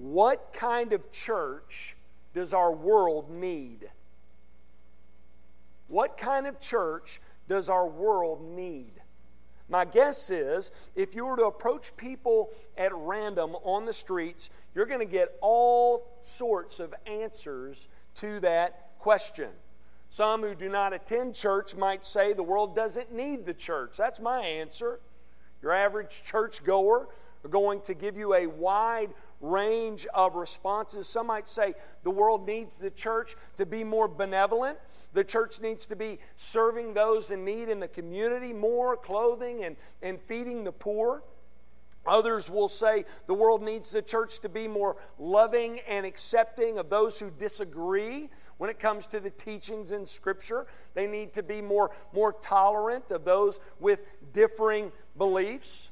What kind of church does our world need? What kind of church does our world need? My guess is, if you were to approach people at random on the streets, you're going to get all sorts of answers to that question. Some who do not attend church might say the world doesn't need the church. That's my answer. Your average churchgoer are going to give you a wide range of responses. Some might say the world needs the church to be more benevolent. The church needs to be serving those in need in the community more, clothing and feeding the poor. Others will say the world needs the church to be more loving and accepting of those who disagree when it comes to the teachings in Scripture. They need to be more tolerant of those with differing beliefs.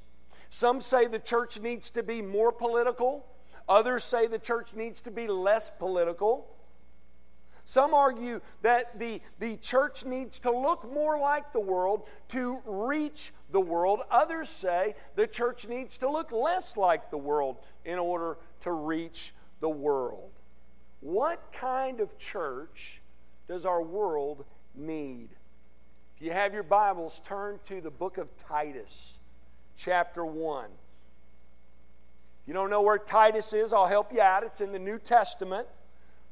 Some say the church needs to be more political. Others say the church needs to be less political. Some argue that the church needs to look more like the world to reach the world. Others say the church needs to look less like the world in order to reach the world. What kind of church does our world need? If you have your Bibles, turn to the book of Titus, chapter 1. If you don't know where Titus is, I'll help you out. It's in the New Testament,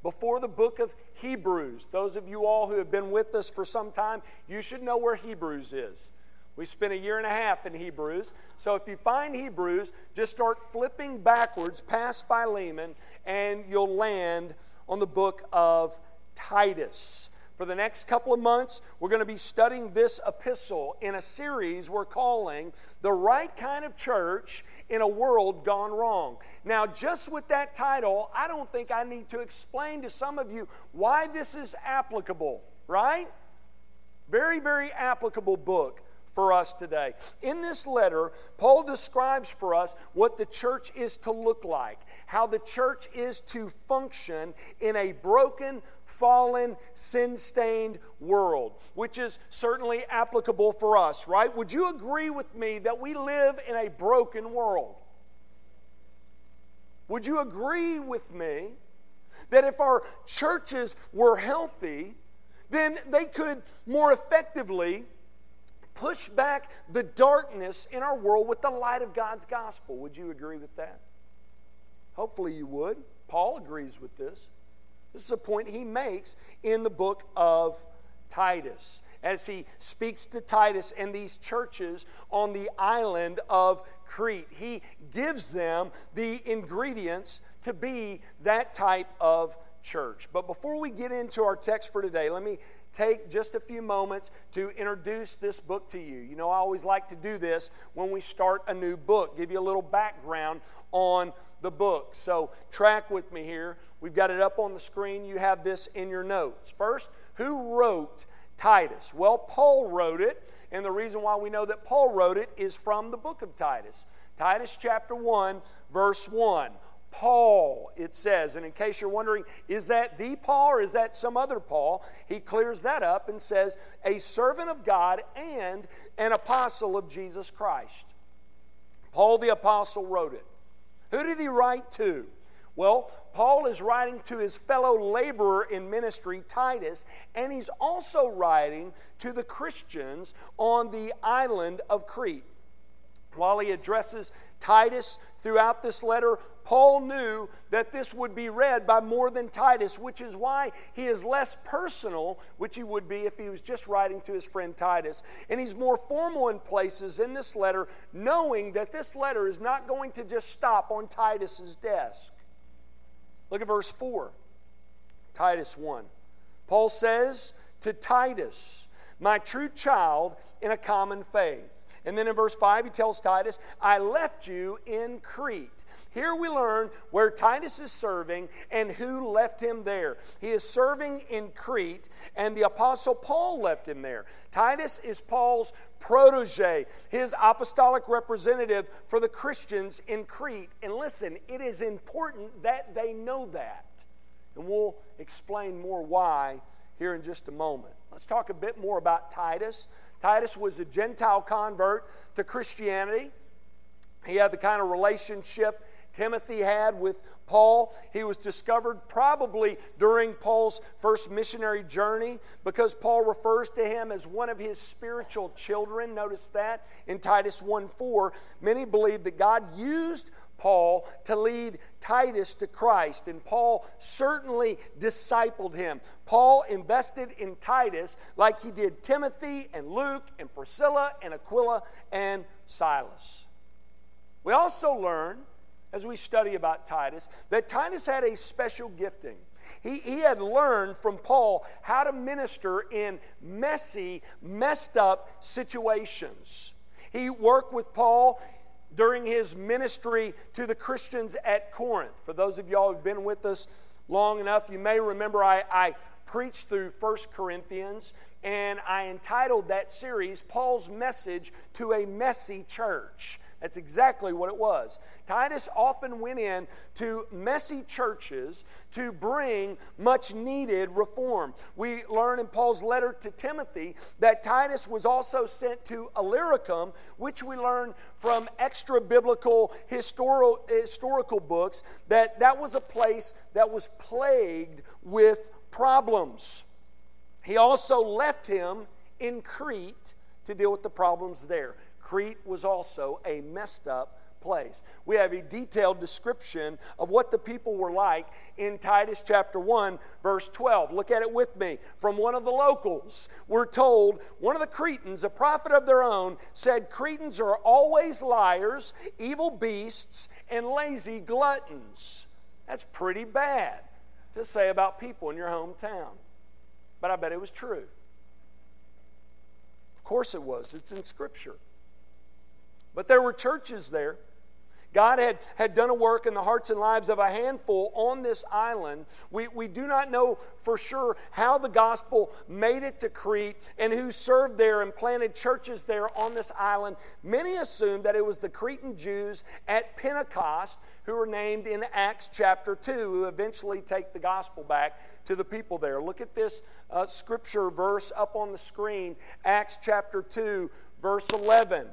before the book of Hebrews. Those of you all who have been with us for some time, you should know where Hebrews is. We spent a 1.5 years in Hebrews. So if you find Hebrews, just start flipping backwards past Philemon, and you'll land on the book of Titus. For the next couple of months, we're going to be studying this epistle in a series we're calling The Right Kind of Church in a World Gone Wrong. Now, just with that title, I don't think I need to explain to some of you why this is applicable, right? Very, very applicable book for us today. In this letter, Paul describes for us what the church is to look like, how the church is to function in a broken, fallen, sin-stained world, which is certainly applicable for us, right? Would you agree with me that we live in a broken world? Would you agree with me that if our churches were healthy, then they could more effectively push back the darkness in our world with the light of God's gospel? Would you agree with that? Hopefully you would. Paul agrees with this. This is a point he makes in the book of Titus, as he speaks to Titus and these churches on the island of Crete. He gives them the ingredients to be that type of church. But before we get into our text for today, let me take just a few moments to introduce this book to you. You know, I always like to do this when we start a new book, give you a little background on the book. So track with me here. We've got it up on the screen. You have this in your notes. First, who wrote Titus? Well, Paul wrote it, and the reason why we know that Paul wrote it is from the book of Titus. Titus chapter 1, verse 1. Paul, it says, and in case you're wondering, is that the Paul or is that some other Paul? He clears that up and says, a servant of God and an apostle of Jesus Christ. Paul the apostle wrote it. Who did he write to? Well, Paul is writing to his fellow laborer in ministry, Titus, and he's also writing to the Christians on the island of Crete. While he addresses Titus throughout this letter, Paul knew that this would be read by more than Titus, which is why he is less personal, which he would be if he was just writing to his friend Titus. And he's more formal in places in this letter, knowing that this letter is not going to just stop on Titus's desk. Look at verse 4, Titus 1. Paul says to Titus, my true child in a common faith. And then in verse 5, he tells Titus, I left you in Crete. Here we learn where Titus is serving and who left him there. He is serving in Crete, and the apostle Paul left him there. Titus is Paul's protege, his apostolic representative for the Christians in Crete. And listen, it is important that they know that. And we'll explain more why here in just a moment. Let's talk a bit more about Titus. Titus was a Gentile convert to Christianity. He had the kind of relationship Timothy had with Paul. He was discovered probably during Paul's first missionary journey, because Paul refers to him as one of his spiritual children. Notice that in Titus 1:4. Many believe that God used Paul to lead Titus to Christ, and Paul certainly discipled him. Paul invested in Titus like he did Timothy and Luke and Priscilla and Aquila and Silas. We also learn, as we study about Titus, that Titus had a special gifting. He had learned from Paul how to minister in messy, messed up situations. He worked with Paul during his ministry to the Christians at Corinth. For those of y'all who've been with us long enough, you may remember I preached through 1 Corinthians, and I entitled that series, Paul's Message to a Messy Church. That's exactly what it was. Titus often went in to messy churches to bring much-needed reform. We learn in Paul's letter to Timothy that Titus was also sent to Illyricum, which we learn from extra-biblical historical books that was a place that was plagued with problems. He also left him in Crete to deal with the problems there. Crete was also a messed up place. We have a detailed description of what the people were like in Titus chapter 1, verse 12. Look at it with me. From one of the locals, we're told, one of the Cretans, a prophet of their own, said, "Cretans are always liars, evil beasts, and lazy gluttons." That's pretty bad to say about people in your hometown. But I bet it was true. Of course it was. It's in Scripture. But there were churches there. God had done a work in the hearts and lives of a handful on this island. We do not know for sure how the gospel made it to Crete and who served there and planted churches there on this island. Many assume that it was the Cretan Jews at Pentecost who were named in Acts chapter 2, who eventually take the gospel back to the people there. Look at this scripture verse up on the screen, Acts chapter 2, verse 11.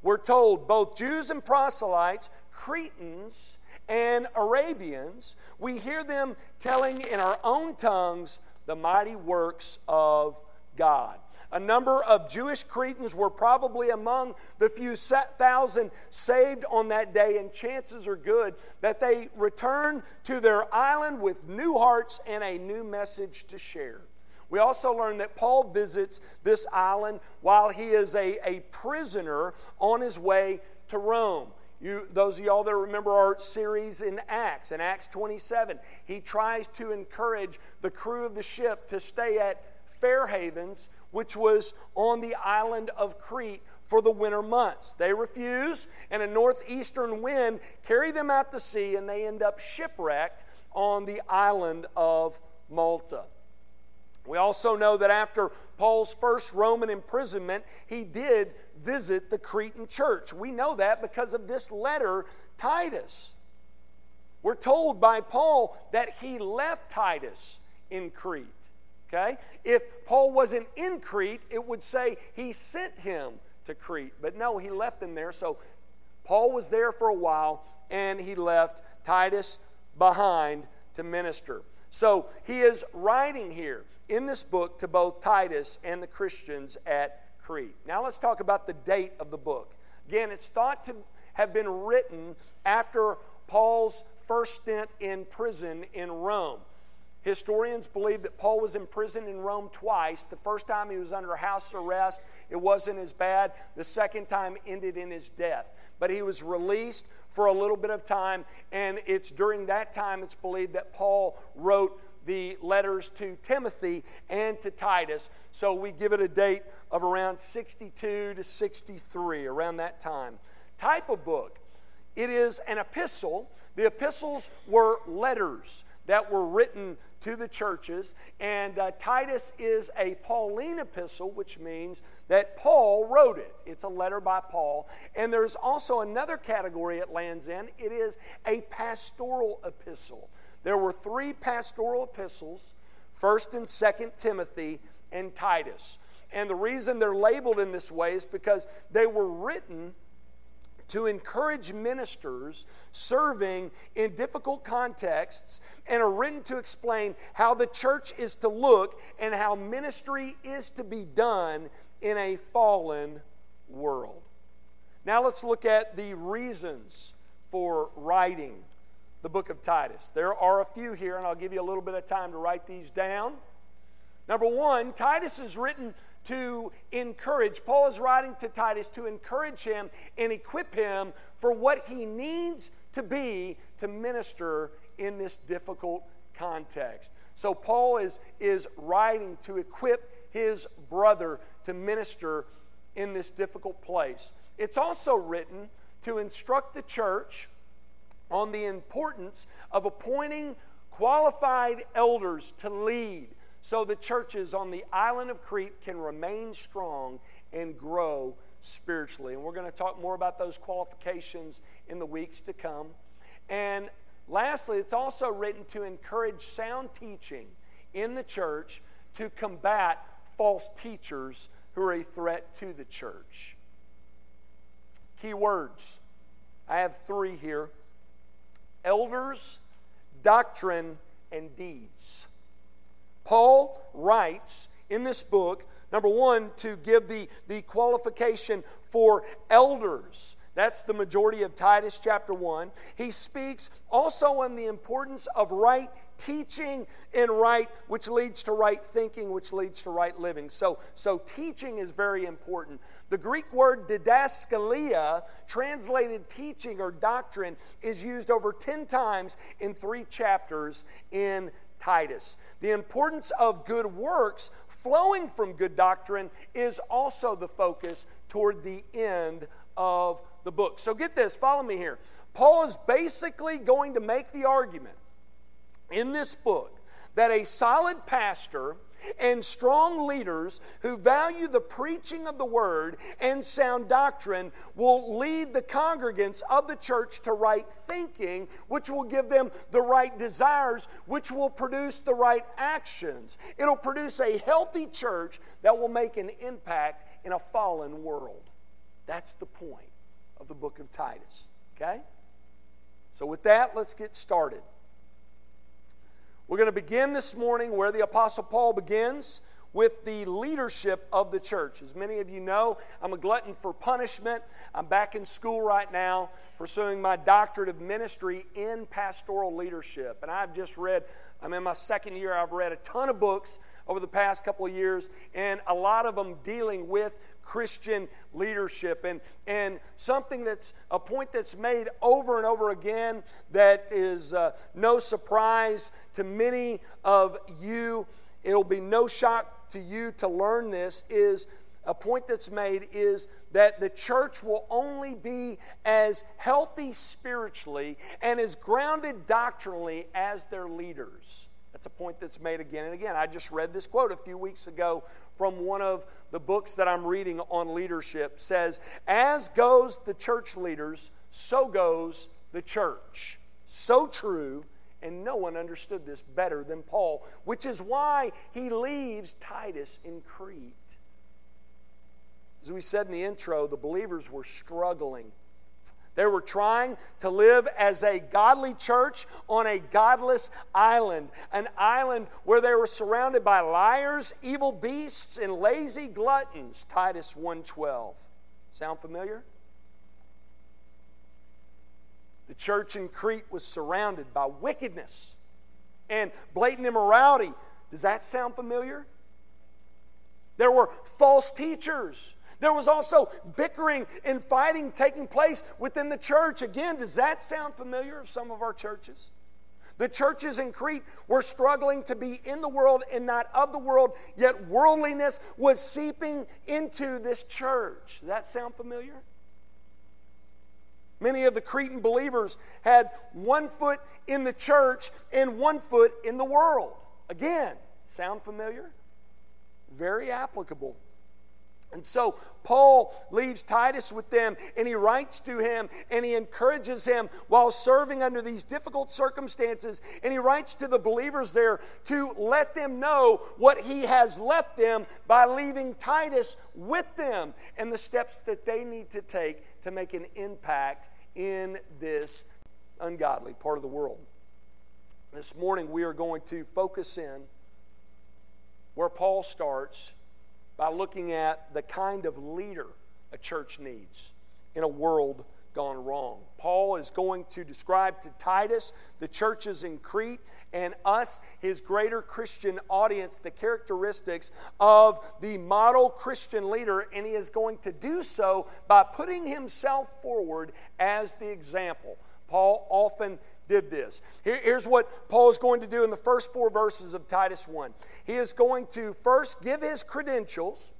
We're told, both Jews and proselytes, Cretans and Arabians, we hear them telling in our own tongues the mighty works of God. A number of Jewish Cretans were probably among the few thousand saved on that day, and chances are good that they returned to their island with new hearts and a new message to share. We also learn that Paul visits this island while he is a prisoner on his way to Rome. Those of y'all that remember our series in Acts 27, he tries to encourage the crew of the ship to stay at Fairhavens, which was on the island of Crete, for the winter months. They refuse, and a northeastern wind carries them out to sea, and they end up shipwrecked on the island of Malta. We also know that after Paul's first Roman imprisonment, he did visit the Cretan church. We know that because of this letter, Titus. We're told by Paul that he left Titus in Crete. Okay? If Paul wasn't in Crete, it would say he sent him to Crete. But no, he left him there. So Paul was there for a while, and he left Titus behind to minister. So he is writing here in this book to both Titus and the Christians at Crete. Now let's talk about the date of the book. Again, it's thought to have been written after Paul's first stint in prison in Rome. Historians believe that Paul was imprisoned in Rome twice. The first time he was under house arrest, it wasn't as bad. The second time ended in his death. But he was released for a little bit of time, and it's during that time it's believed that Paul wrote the letters to Timothy and to Titus. So we give it a date of around 62 to 63, around that time. Type of book. It is an epistle. The epistles were letters that were written to the churches. And Titus is a Pauline epistle, which means that Paul wrote it. It's a letter by Paul. And there's also another category it lands in. It is a pastoral epistle. There were three pastoral epistles, 1st and 2nd Timothy and Titus. And the reason they're labeled in this way is because they were written to encourage ministers serving in difficult contexts and are written to explain how the church is to look and how ministry is to be done in a fallen world. Now let's look at the reasons for writing the book of Titus. There are a few here, and I'll give you a little bit of time to write these down. Number one, Titus is written to encourage. Paul is writing to Titus to encourage him and equip him for what he needs to be to minister in this difficult context. So Paul is writing to equip his brother to minister in this difficult place. It's also written to instruct the church on the importance of appointing qualified elders to lead, so the churches on the island of Crete can remain strong and grow spiritually. And we're going to talk more about those qualifications in the weeks to come. And lastly, it's also written to encourage sound teaching in the church to combat false teachers who are a threat to the church. Key words. I have three here: elders, doctrine, and deeds. Paul writes in this book, number one, to give the qualification for elders. That's the majority of Titus chapter 1. He speaks also on the importance of right teaching and right, which leads to right thinking, which leads to right living. So teaching is very important. The Greek word didaskalia, translated teaching or doctrine, is used over 10 times in 3 chapters in Titus. The importance of good works flowing from good doctrine is also the focus toward the end of the book. So get this, follow me here. Paul is basically going to make the argument in this book that a solid pastor and strong leaders who value the preaching of the word and sound doctrine will lead the congregants of the church to right thinking, which will give them the right desires, which will produce the right actions. It'll produce a healthy church that will make an impact in a fallen world. That's the point of the book of Titus, okay? So with that, let's get started. We're going to begin this morning where the Apostle Paul begins, with the leadership of the church. As many of you know, I'm a glutton for punishment. I'm back in school right now pursuing my doctorate of ministry in pastoral leadership. And I've just read, I'm in my second year, I've read a ton of books over the past couple of years, and a lot of them dealing with Christian leadership. And something that's a point that's made over and over again that is no surprise to many of you, it'll be no shock to you to learn this, is a point that's made is that the church will only be as healthy spiritually and as grounded doctrinally as their leaders. That's a point that's made again and again. I just read this quote a few weeks ago from one of the books that I'm reading on leadership. It says, "As goes the church leaders, so goes the church." So true, and no one understood this better than Paul, which is why he leaves Titus in Crete. As we said in the intro, the believers were struggling. They were trying to live as a godly church on a godless island, an island where they were surrounded by liars, evil beasts, and lazy gluttons. Titus 1:12. Sound familiar? The church in Crete was surrounded by wickedness and blatant immorality. Does that sound familiar? There were false teachers. There was also bickering and fighting taking place within the church. Again, does that sound familiar of some of our churches? The churches in Crete were struggling to be in the world and not of the world, yet worldliness was seeping into this church. Does that sound familiar? Many of the Cretan believers had one foot in the church and one foot in the world. Again, sound familiar? Very applicable. And so Paul leaves Titus with them, and he writes to him, and he encourages him while serving under these difficult circumstances. And he writes to the believers there to let them know what he has left them by leaving Titus with them and the steps that they need to take to make an impact in this ungodly part of the world. This morning we are going to focus in where Paul starts by looking at the kind of leader a church needs in a world gone wrong. Paul is going to describe to Titus, the churches in Crete, and us, his greater Christian audience, the characteristics of the model Christian leader, and he is going to do so by putting himself forward as the example. Paul often did this. Here's what Paul is going to do in the first 4 verses of Titus 1. He is going to first give his credentials.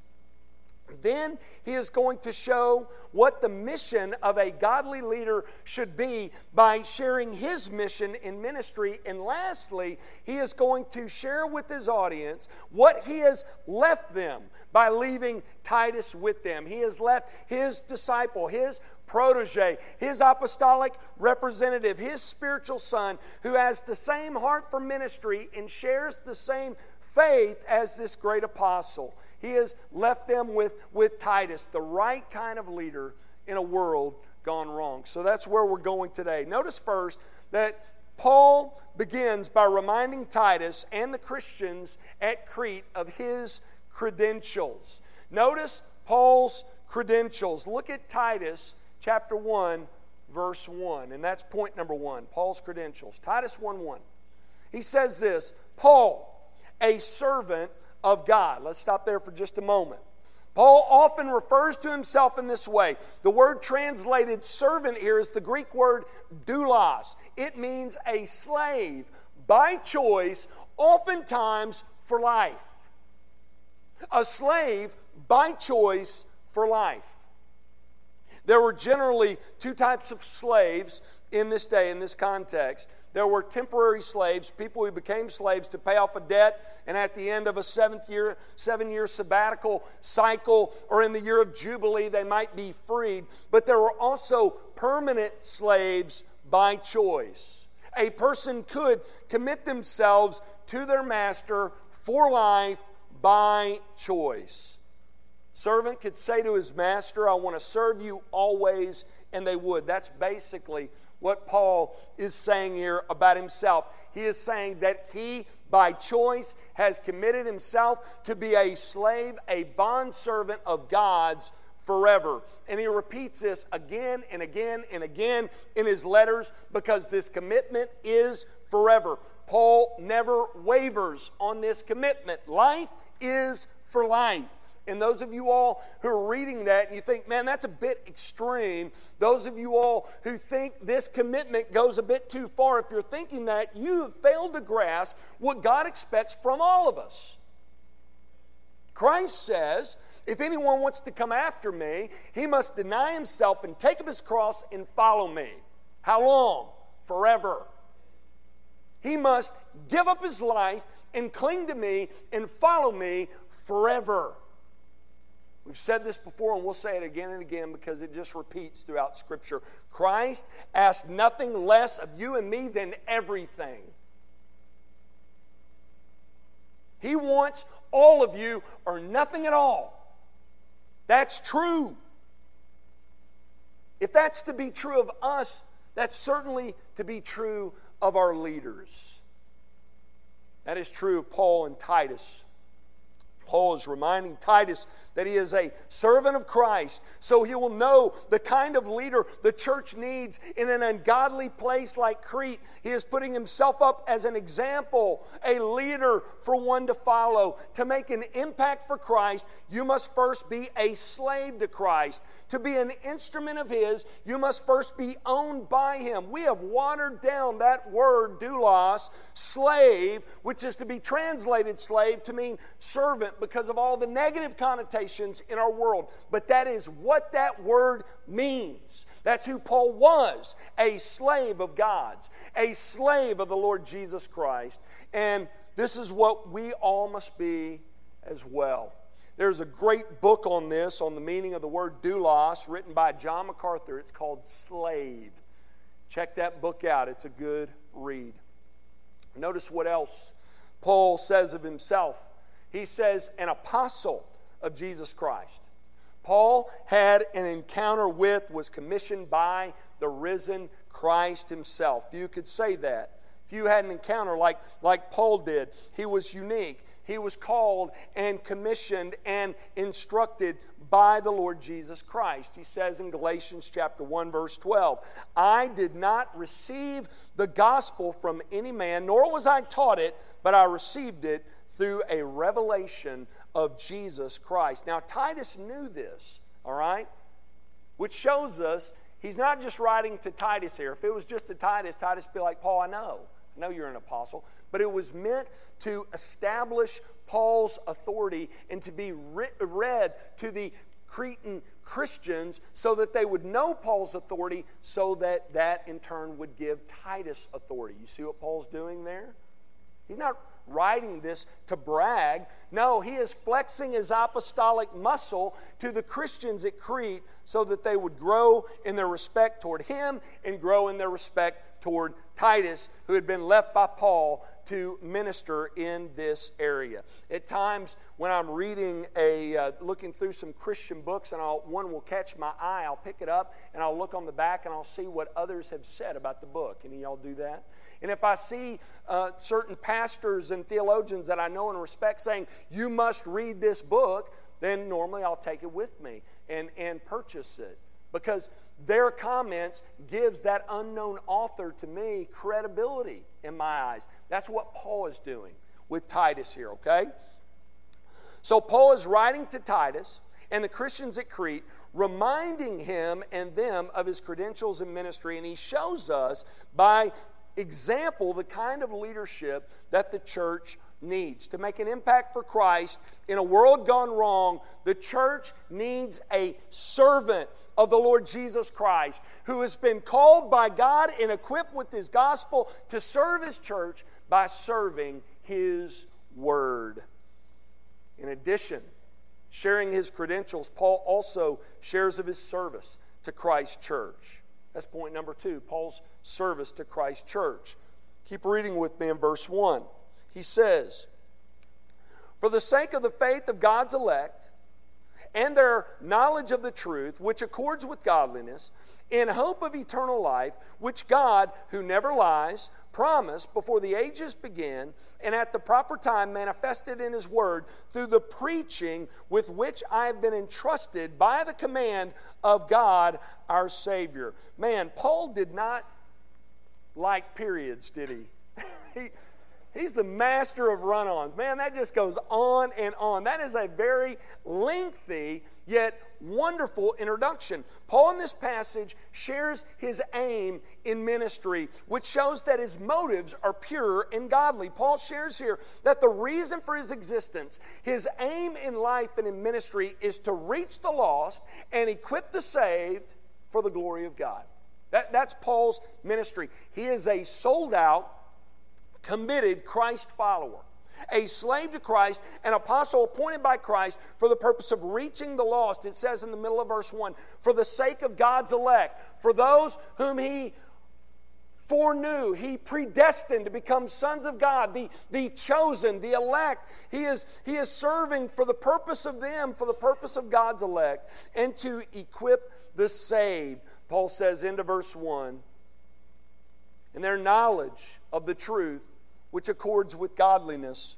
Then he is going to show what the mission of a godly leader should be by sharing his mission in ministry. And lastly, he is going to share with his audience what he has left them by leaving Titus with them. He has left his disciple, his protege, his apostolic representative, his spiritual son, who has the same heart for ministry and shares the same faith as this great apostle. He has left them with Titus, the right kind of leader in a world gone wrong. So that's where we're going today. Notice first that Paul begins by reminding Titus and the Christians at Crete of his credentials. Notice Paul's credentials. Look at Titus chapter 1, verse 1. And that's point number 1, Paul's credentials. Titus 1:1. He says this, Paul, a servant of God. Let's stop there for just a moment. Paul often refers to himself in this way. The word translated servant here is the Greek word doulos. It means a slave by choice, oftentimes for life. A slave by choice for life. There were generally 2 types of slaves in this day, in this context. There were temporary slaves, people who became slaves to pay off a debt, and at the end of a 7-year sabbatical cycle or in the year of Jubilee, they might be freed. But there were also permanent slaves by choice. A person could commit themselves to their master for life by choice. Servant could say to his master, I want to serve you always, and they would. That's basically what Paul is saying here about himself. He is saying that he, by choice, has committed himself to be a slave, a bondservant of God's forever. And he repeats this again and again and again in his letters because this commitment is forever. Paul never wavers on this commitment. Life is for life. And those of you all who are reading that and you think, man, that's a bit extreme. Those of you all who think this commitment goes a bit too far, if you're thinking that, you have failed to grasp what God expects from all of us. Christ says, if anyone wants to come after me, he must deny himself and take up his cross and follow me. How long? Forever. He must give up his life and cling to me and follow me forever. We've said this before, and we'll say it again and again because it just repeats throughout Scripture. Christ asked nothing less of you and me than everything. He wants all of you or nothing at all. That's true. If that's to be true of us, that's certainly to be true of our leaders. That is true of Paul and Titus. Paul is reminding Titus that he is a servant of Christ, so he will know the kind of leader the church needs in an ungodly place like Crete. He is putting himself up as an example, a leader for one to follow. To make an impact for Christ, you must first be a slave to Christ. To be an instrument of His, you must first be owned by Him. We have watered down that word, doulos, slave, which is to be translated slave to mean servant, because of all the negative connotations in our world. But that is what that word means. That's who Paul was, a slave of God's, a slave of the Lord Jesus Christ. And this is what we all must be as well. There's a great book on this, on the meaning of the word doulos, written by John MacArthur. It's called Slave. Check that book out. It's a good read. Notice what else Paul says of himself. He says, an apostle of Jesus Christ. Paul had an encounter with, was commissioned by the risen Christ himself. You could say that. If you had an encounter like Paul did, he was unique. He was called and commissioned and instructed by the Lord Jesus Christ. He says in Galatians chapter 1, verse 12, I did not receive the gospel from any man, nor was I taught it, but I received it through a revelation of Jesus Christ. Now, Titus knew this, all right? Which shows us he's not just writing to Titus here. If it was just to Titus, Titus would be like, Paul, I know you're an apostle. But it was meant to establish Paul's authority and to be read to the Cretan Christians so that they would know Paul's authority, so that that in turn would give Titus authority. You see what Paul's doing there? He's not writing this to brag. No, he is flexing his apostolic muscle to the Christians at Crete so that they would grow in their respect toward him and grow in their respect toward Titus, who had been left by Paul to minister in this area. At times when I'm reading looking through some Christian books and one will catch my eye, I'll pick it up and I'll look on the back and I'll see what others have said about the book. Any of y'all do that? And if I see certain pastors and theologians that I know and respect saying, you must read this book, then normally I'll take it with me and purchase it. Because their comments gives that unknown author to me credibility in my eyes. That's what Paul is doing with Titus here, okay? So Paul is writing to Titus and the Christians at Crete, reminding him and them of his credentials in ministry, and he shows us by example the kind of leadership that the church needs. To make an impact for Christ in a world gone wrong, the church needs a servant of the Lord Jesus Christ who has been called by God and equipped with His gospel to serve His church by serving His word. In addition, sharing his credentials, Paul also shares of his service to Christ's church. That's point number 2, Paul's service to Christ's church. Keep reading with me in verse 1. He says, for the sake of the faith of God's elect and their knowledge of the truth, which accords with godliness, in hope of eternal life, which God, who never lies, promised before the ages began, and at the proper time manifested in His word through the preaching with which I have been entrusted by the command of God our Savior. Man, Paul did not like periods, did he? He's the master of run-ons. Man, that just goes on and on. That is a very lengthy yet wonderful introduction. Paul in this passage shares his aim in ministry, which shows that his motives are pure and godly. Paul shares here that the reason for his existence, his aim in life and in ministry, is to reach the lost and equip the saved for the glory of God. That's Paul's ministry. He is a sold-out, committed Christ follower, a slave to Christ, an apostle appointed by Christ for the purpose of reaching the lost. It says in the middle of verse 1, for the sake of God's elect, for those whom He foreknew, He predestined to become sons of God, the chosen, the elect. He is serving for the purpose of them, for the purpose of God's elect, and to equip the saved. Paul says into verse 1, and their knowledge of the truth, which accords with godliness.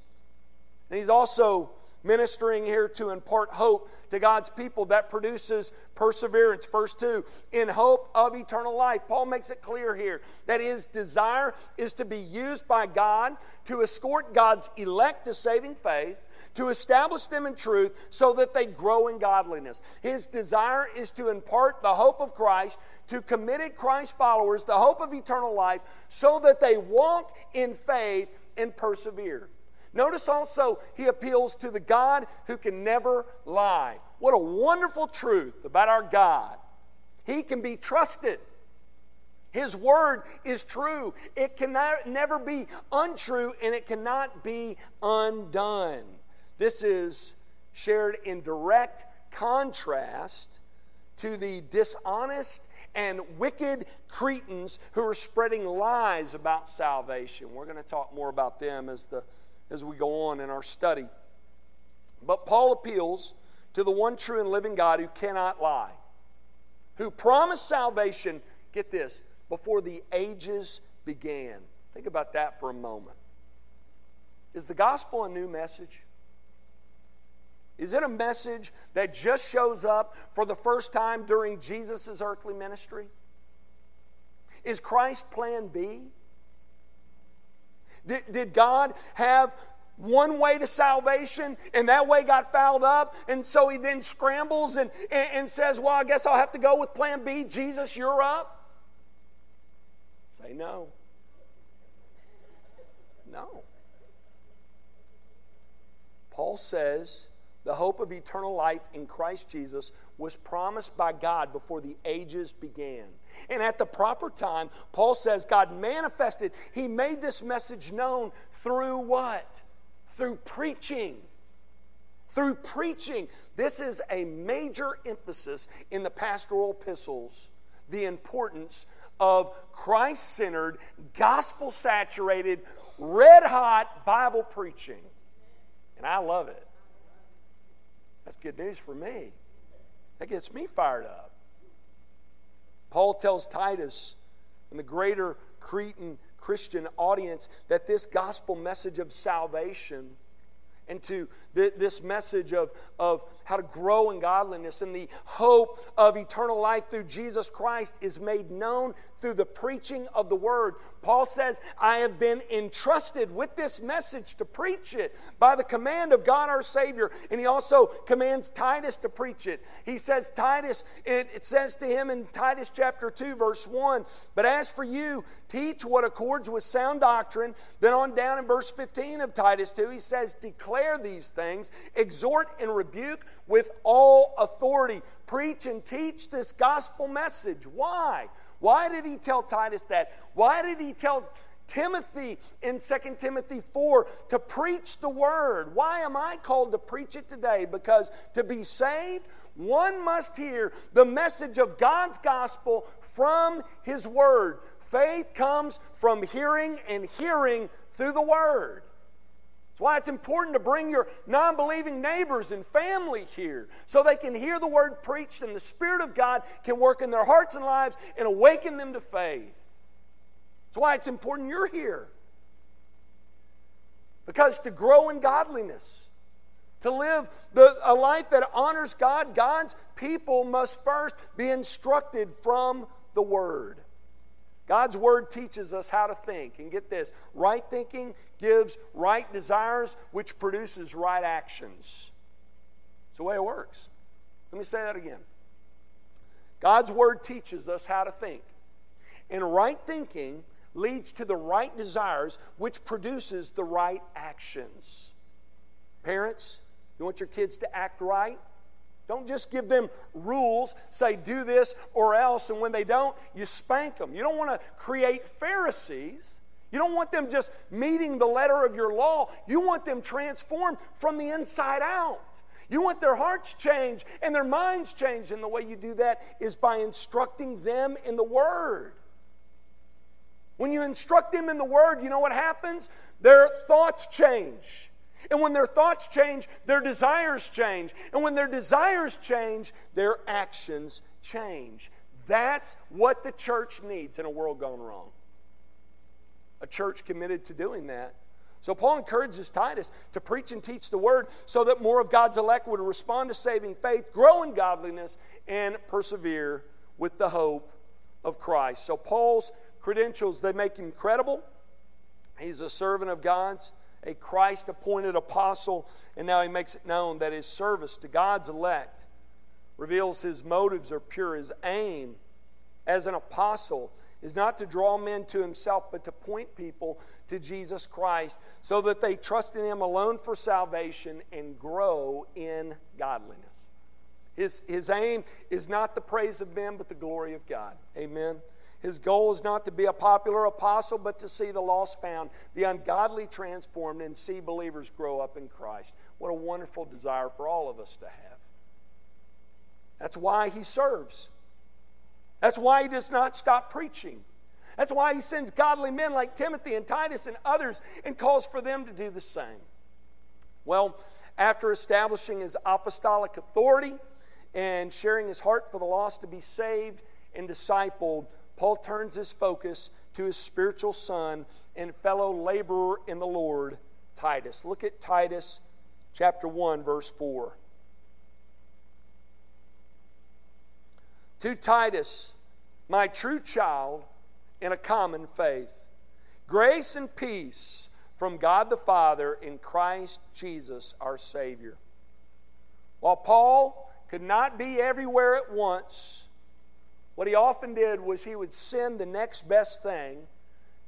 And he's also ministering here to impart hope to God's people that produces perseverance. Verse 2, in hope of eternal life. Paul makes it clear here that his desire is to be used by God to escort God's elect to saving faith, to establish them in truth so that they grow in godliness. His desire is to impart the hope of Christ to committed Christ followers, the hope of eternal life, so that they walk in faith and persevere. Notice also he appeals to the God who can never lie. What a wonderful truth about our God. He can be trusted. His word is true. It cannot never be untrue, and it cannot be undone. This is shared in direct contrast to the dishonest and wicked Cretans who are spreading lies about salvation. We're going to talk more about them as we go on in our study. But Paul appeals to the one true and living God who cannot lie, who promised salvation, get this, before the ages began. Think about that for a moment. Is the gospel a new message? Is it a message that just shows up for the first time during Jesus' earthly ministry? Is Christ plan B? Did God have one way to salvation, and that way got fouled up, and so he then scrambles and says, well, I guess I'll have to go with plan B. Jesus, you're up. Say no. No. Paul says the hope of eternal life in Christ Jesus was promised by God before the ages began. And at the proper time, Paul says God manifested, he made this message known through what? Through preaching. Through preaching. This is a major emphasis in the pastoral epistles, the importance of Christ-centered, gospel-saturated, red-hot Bible preaching. And I love it. That's good news for me. That gets me fired up. Paul tells Titus and the greater Cretan Christian audience that this gospel message of salvation and to this message of how to grow in godliness and the hope of eternal life through Jesus Christ is made known through the preaching of the Word. Paul says, I have been entrusted with this message to preach it by the command of God our Savior. And he also commands Titus to preach it. He says, Titus, it says to him in Titus chapter 2, verse 1, but as for you, teach what accords with sound doctrine. Then on down in verse 15 of Titus 2, he says, declare these things, exhort and rebuke with all authority. Preach and teach this gospel message. Why? Why did he tell Titus that? Why did he tell Timothy in 2 Timothy 4 to preach the word? Why am I called to preach it today? Because to be saved, one must hear the message of God's gospel from his word. Faith comes from hearing, and hearing through the word. Why it's important to bring your non-believing neighbors and family here so they can hear the word preached and the Spirit of God can work in their hearts and lives and awaken them to faith. That's why it's important you're here. Because to grow in godliness, to live a life that honors God, God's people must first be instructed from the Word. God's Word teaches us how to think. And get this, right thinking gives right desires, which produces right actions. It's the way it works. Let me say that again. God's Word teaches us how to think. And right thinking leads to the right desires, which produces the right actions. Parents, you want your kids to act right? Don't just give them rules, say do this or else, and when they don't, you spank them. You don't want to create Pharisees. You don't want them just meeting the letter of your law. You want them transformed from the inside out. You want their hearts changed and their minds changed, and the way you do that is by instructing them in the Word. When you instruct them in the Word, you know what happens? Their thoughts change. And when their thoughts change, their desires change. And when their desires change, their actions change. That's what the church needs in a world gone wrong. A church committed to doing that. So Paul encourages Titus to preach and teach the word so that more of God's elect would respond to saving faith, grow in godliness, and persevere with the hope of Christ. So Paul's credentials, they make him credible. He's a servant of God's, a Christ-appointed apostle, and now he makes it known that his service to God's elect reveals his motives are pure. His aim as an apostle is not to draw men to himself, but to point people to Jesus Christ so that they trust in him alone for salvation and grow in godliness. His aim is not the praise of men, but the glory of God. Amen. His goal is not to be a popular apostle, but to see the lost found, the ungodly transformed, and see believers grow up in Christ. What a wonderful desire for all of us to have. That's why he serves. That's why he does not stop preaching. That's why he sends godly men like Timothy and Titus and others and calls for them to do the same. Well, after establishing his apostolic authority and sharing his heart for the lost to be saved and discipled, Paul turns his focus to his spiritual son and fellow laborer in the Lord, Titus. Look at Titus chapter 1, verse 4. To Titus, my true child in a common faith, grace and peace from God the Father in Christ Jesus our Savior. While Paul could not be everywhere at once, what he often did was he would send the next best thing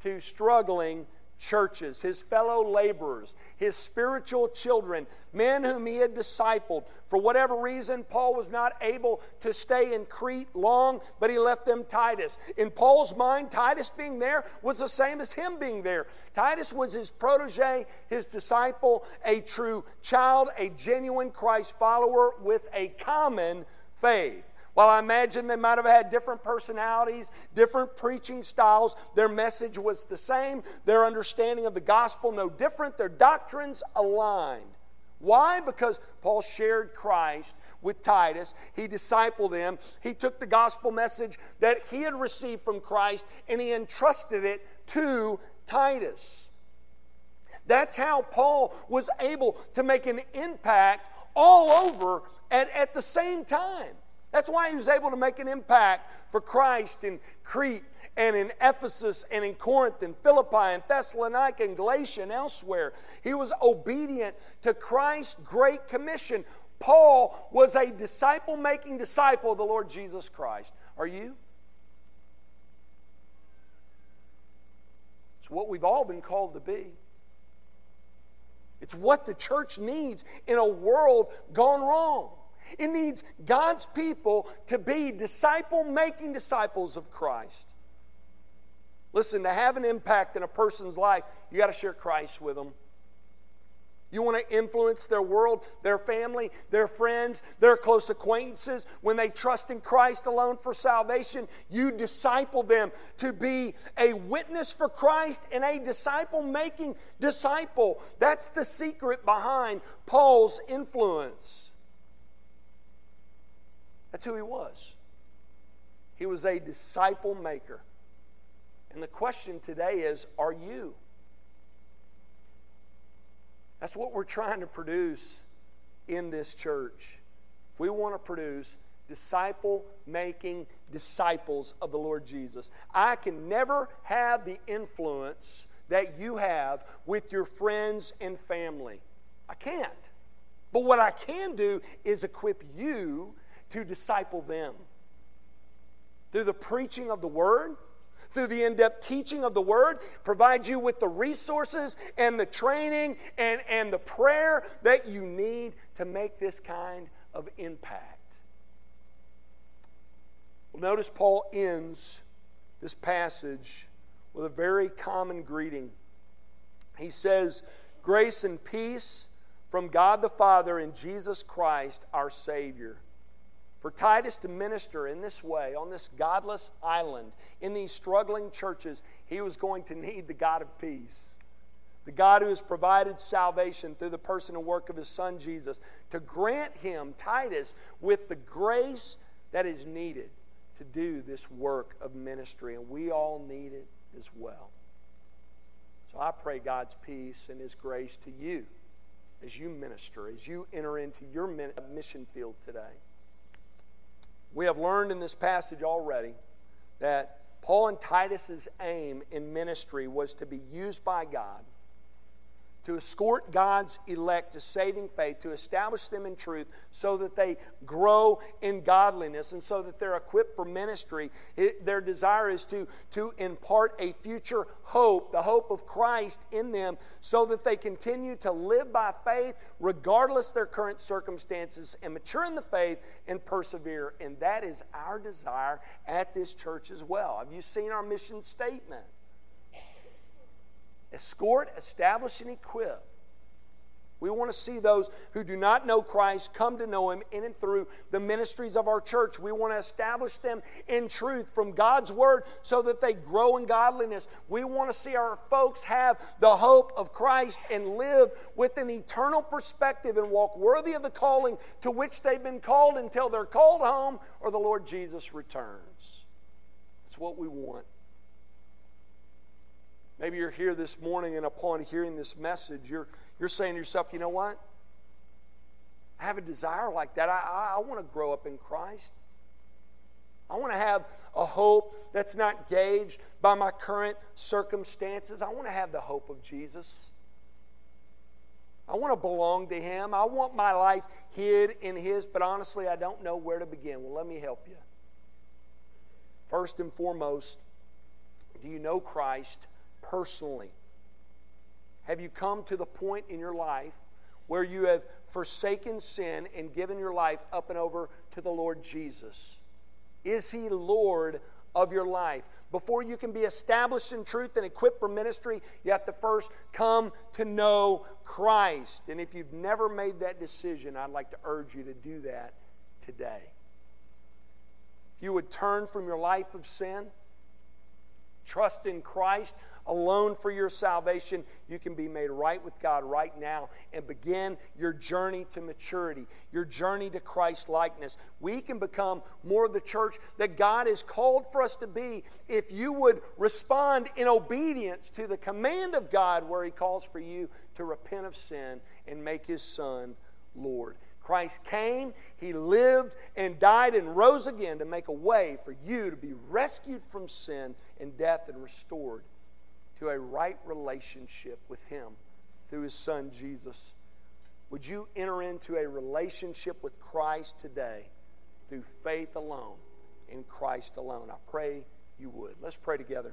to struggling churches, his fellow laborers, his spiritual children, men whom he had discipled. For whatever reason, Paul was not able to stay in Crete long, but he left them Titus. In Paul's mind, Titus being there was the same as him being there. Titus was his protege, his disciple, a true child, a genuine Christ follower with a common faith. While I imagine they might have had different personalities, different preaching styles, their message was the same, their understanding of the gospel no different, their doctrines aligned. Why? Because Paul shared Christ with Titus. He discipled him. He took the gospel message that he had received from Christ and he entrusted it to Titus. That's how Paul was able to make an impact all over at the same time. That's why he was able to make an impact for Christ in Crete and in Ephesus and in Corinth and Philippi and Thessalonica and Galatia and elsewhere. He was obedient to Christ's great commission. Paul was a disciple-making disciple of the Lord Jesus Christ. Are you? It's what we've all been called to be. It's what the church needs in a world gone wrong. It needs God's people to be disciple-making disciples of Christ. Listen, to have an impact in a person's life, you got to share Christ with them. You want to influence their world, their family, their friends, their close acquaintances. When they trust in Christ alone for salvation, you disciple them to be a witness for Christ and a disciple-making disciple. That's the secret behind Paul's influence. That's who he was. He was a disciple maker. And the question today is, are you? That's what we're trying to produce in this church. We want to produce disciple-making disciples of the Lord Jesus. I can never have the influence that you have with your friends and family. I can't. But what I can do is equip you to disciple them through the preaching of the Word, through the in-depth teaching of the Word, provide you with the resources and the training and the prayer that you need to make this kind of impact. Well, notice Paul ends this passage with a very common greeting. He says, grace and peace from God the Father and Jesus Christ our Savior. For Titus to minister in this way, on this godless island, in these struggling churches, he was going to need the God of peace, the God who has provided salvation through the person and work of his Son Jesus, to grant him, Titus, with the grace that is needed to do this work of ministry. And we all need it as well. So I pray God's peace and his grace to you as you minister, as you enter into your mission field today. We have learned in this passage already that Paul and Titus' aim in ministry was to be used by God to escort God's elect to saving faith, to establish them in truth so that they grow in godliness and so that they're equipped for ministry. Their desire is to impart a future hope, the hope of Christ in them, so that they continue to live by faith regardless of their current circumstances and mature in the faith and persevere. And that is our desire at this church as well. Have you seen our mission statement? Escort, establish, and equip. We want to see those who do not know Christ come to know Him in and through the ministries of our church. We want to establish them in truth from God's Word so that they grow in godliness. We want to see our folks have the hope of Christ and live with an eternal perspective and walk worthy of the calling to which they've been called until they're called home or the Lord Jesus returns. That's what we want. Maybe you're here this morning and upon hearing this message, you're saying to yourself, you know what? I have a desire like that. I want to grow up in Christ. I want to have a hope that's not gauged by my current circumstances. I want to have the hope of Jesus. I want to belong to Him. I want my life hid in His, but honestly, I don't know where to begin. Well, let me help you. First and foremost, do you know Christ personally? Have you come to the point in your life where you have forsaken sin and given your life up and over to the Lord Jesus? Is He Lord of your life? Before you can be established in truth and equipped for ministry, you have to first come to know Christ. And if you've never made that decision, I'd like to urge you to do that today. If you would turn from your life of sin, trust in Christ alone for your salvation, you can be made right with God right now and begin your journey to maturity, your journey to Christ-likeness. We can become more of the church that God has called for us to be if you would respond in obedience to the command of God where He calls for you to repent of sin and make His Son Lord. Christ came, He lived and died and rose again to make a way for you to be rescued from sin and death and restored to a right relationship with Him through His Son, Jesus. Would you enter into a relationship with Christ today through faith alone in Christ alone? I pray you would. Let's pray together.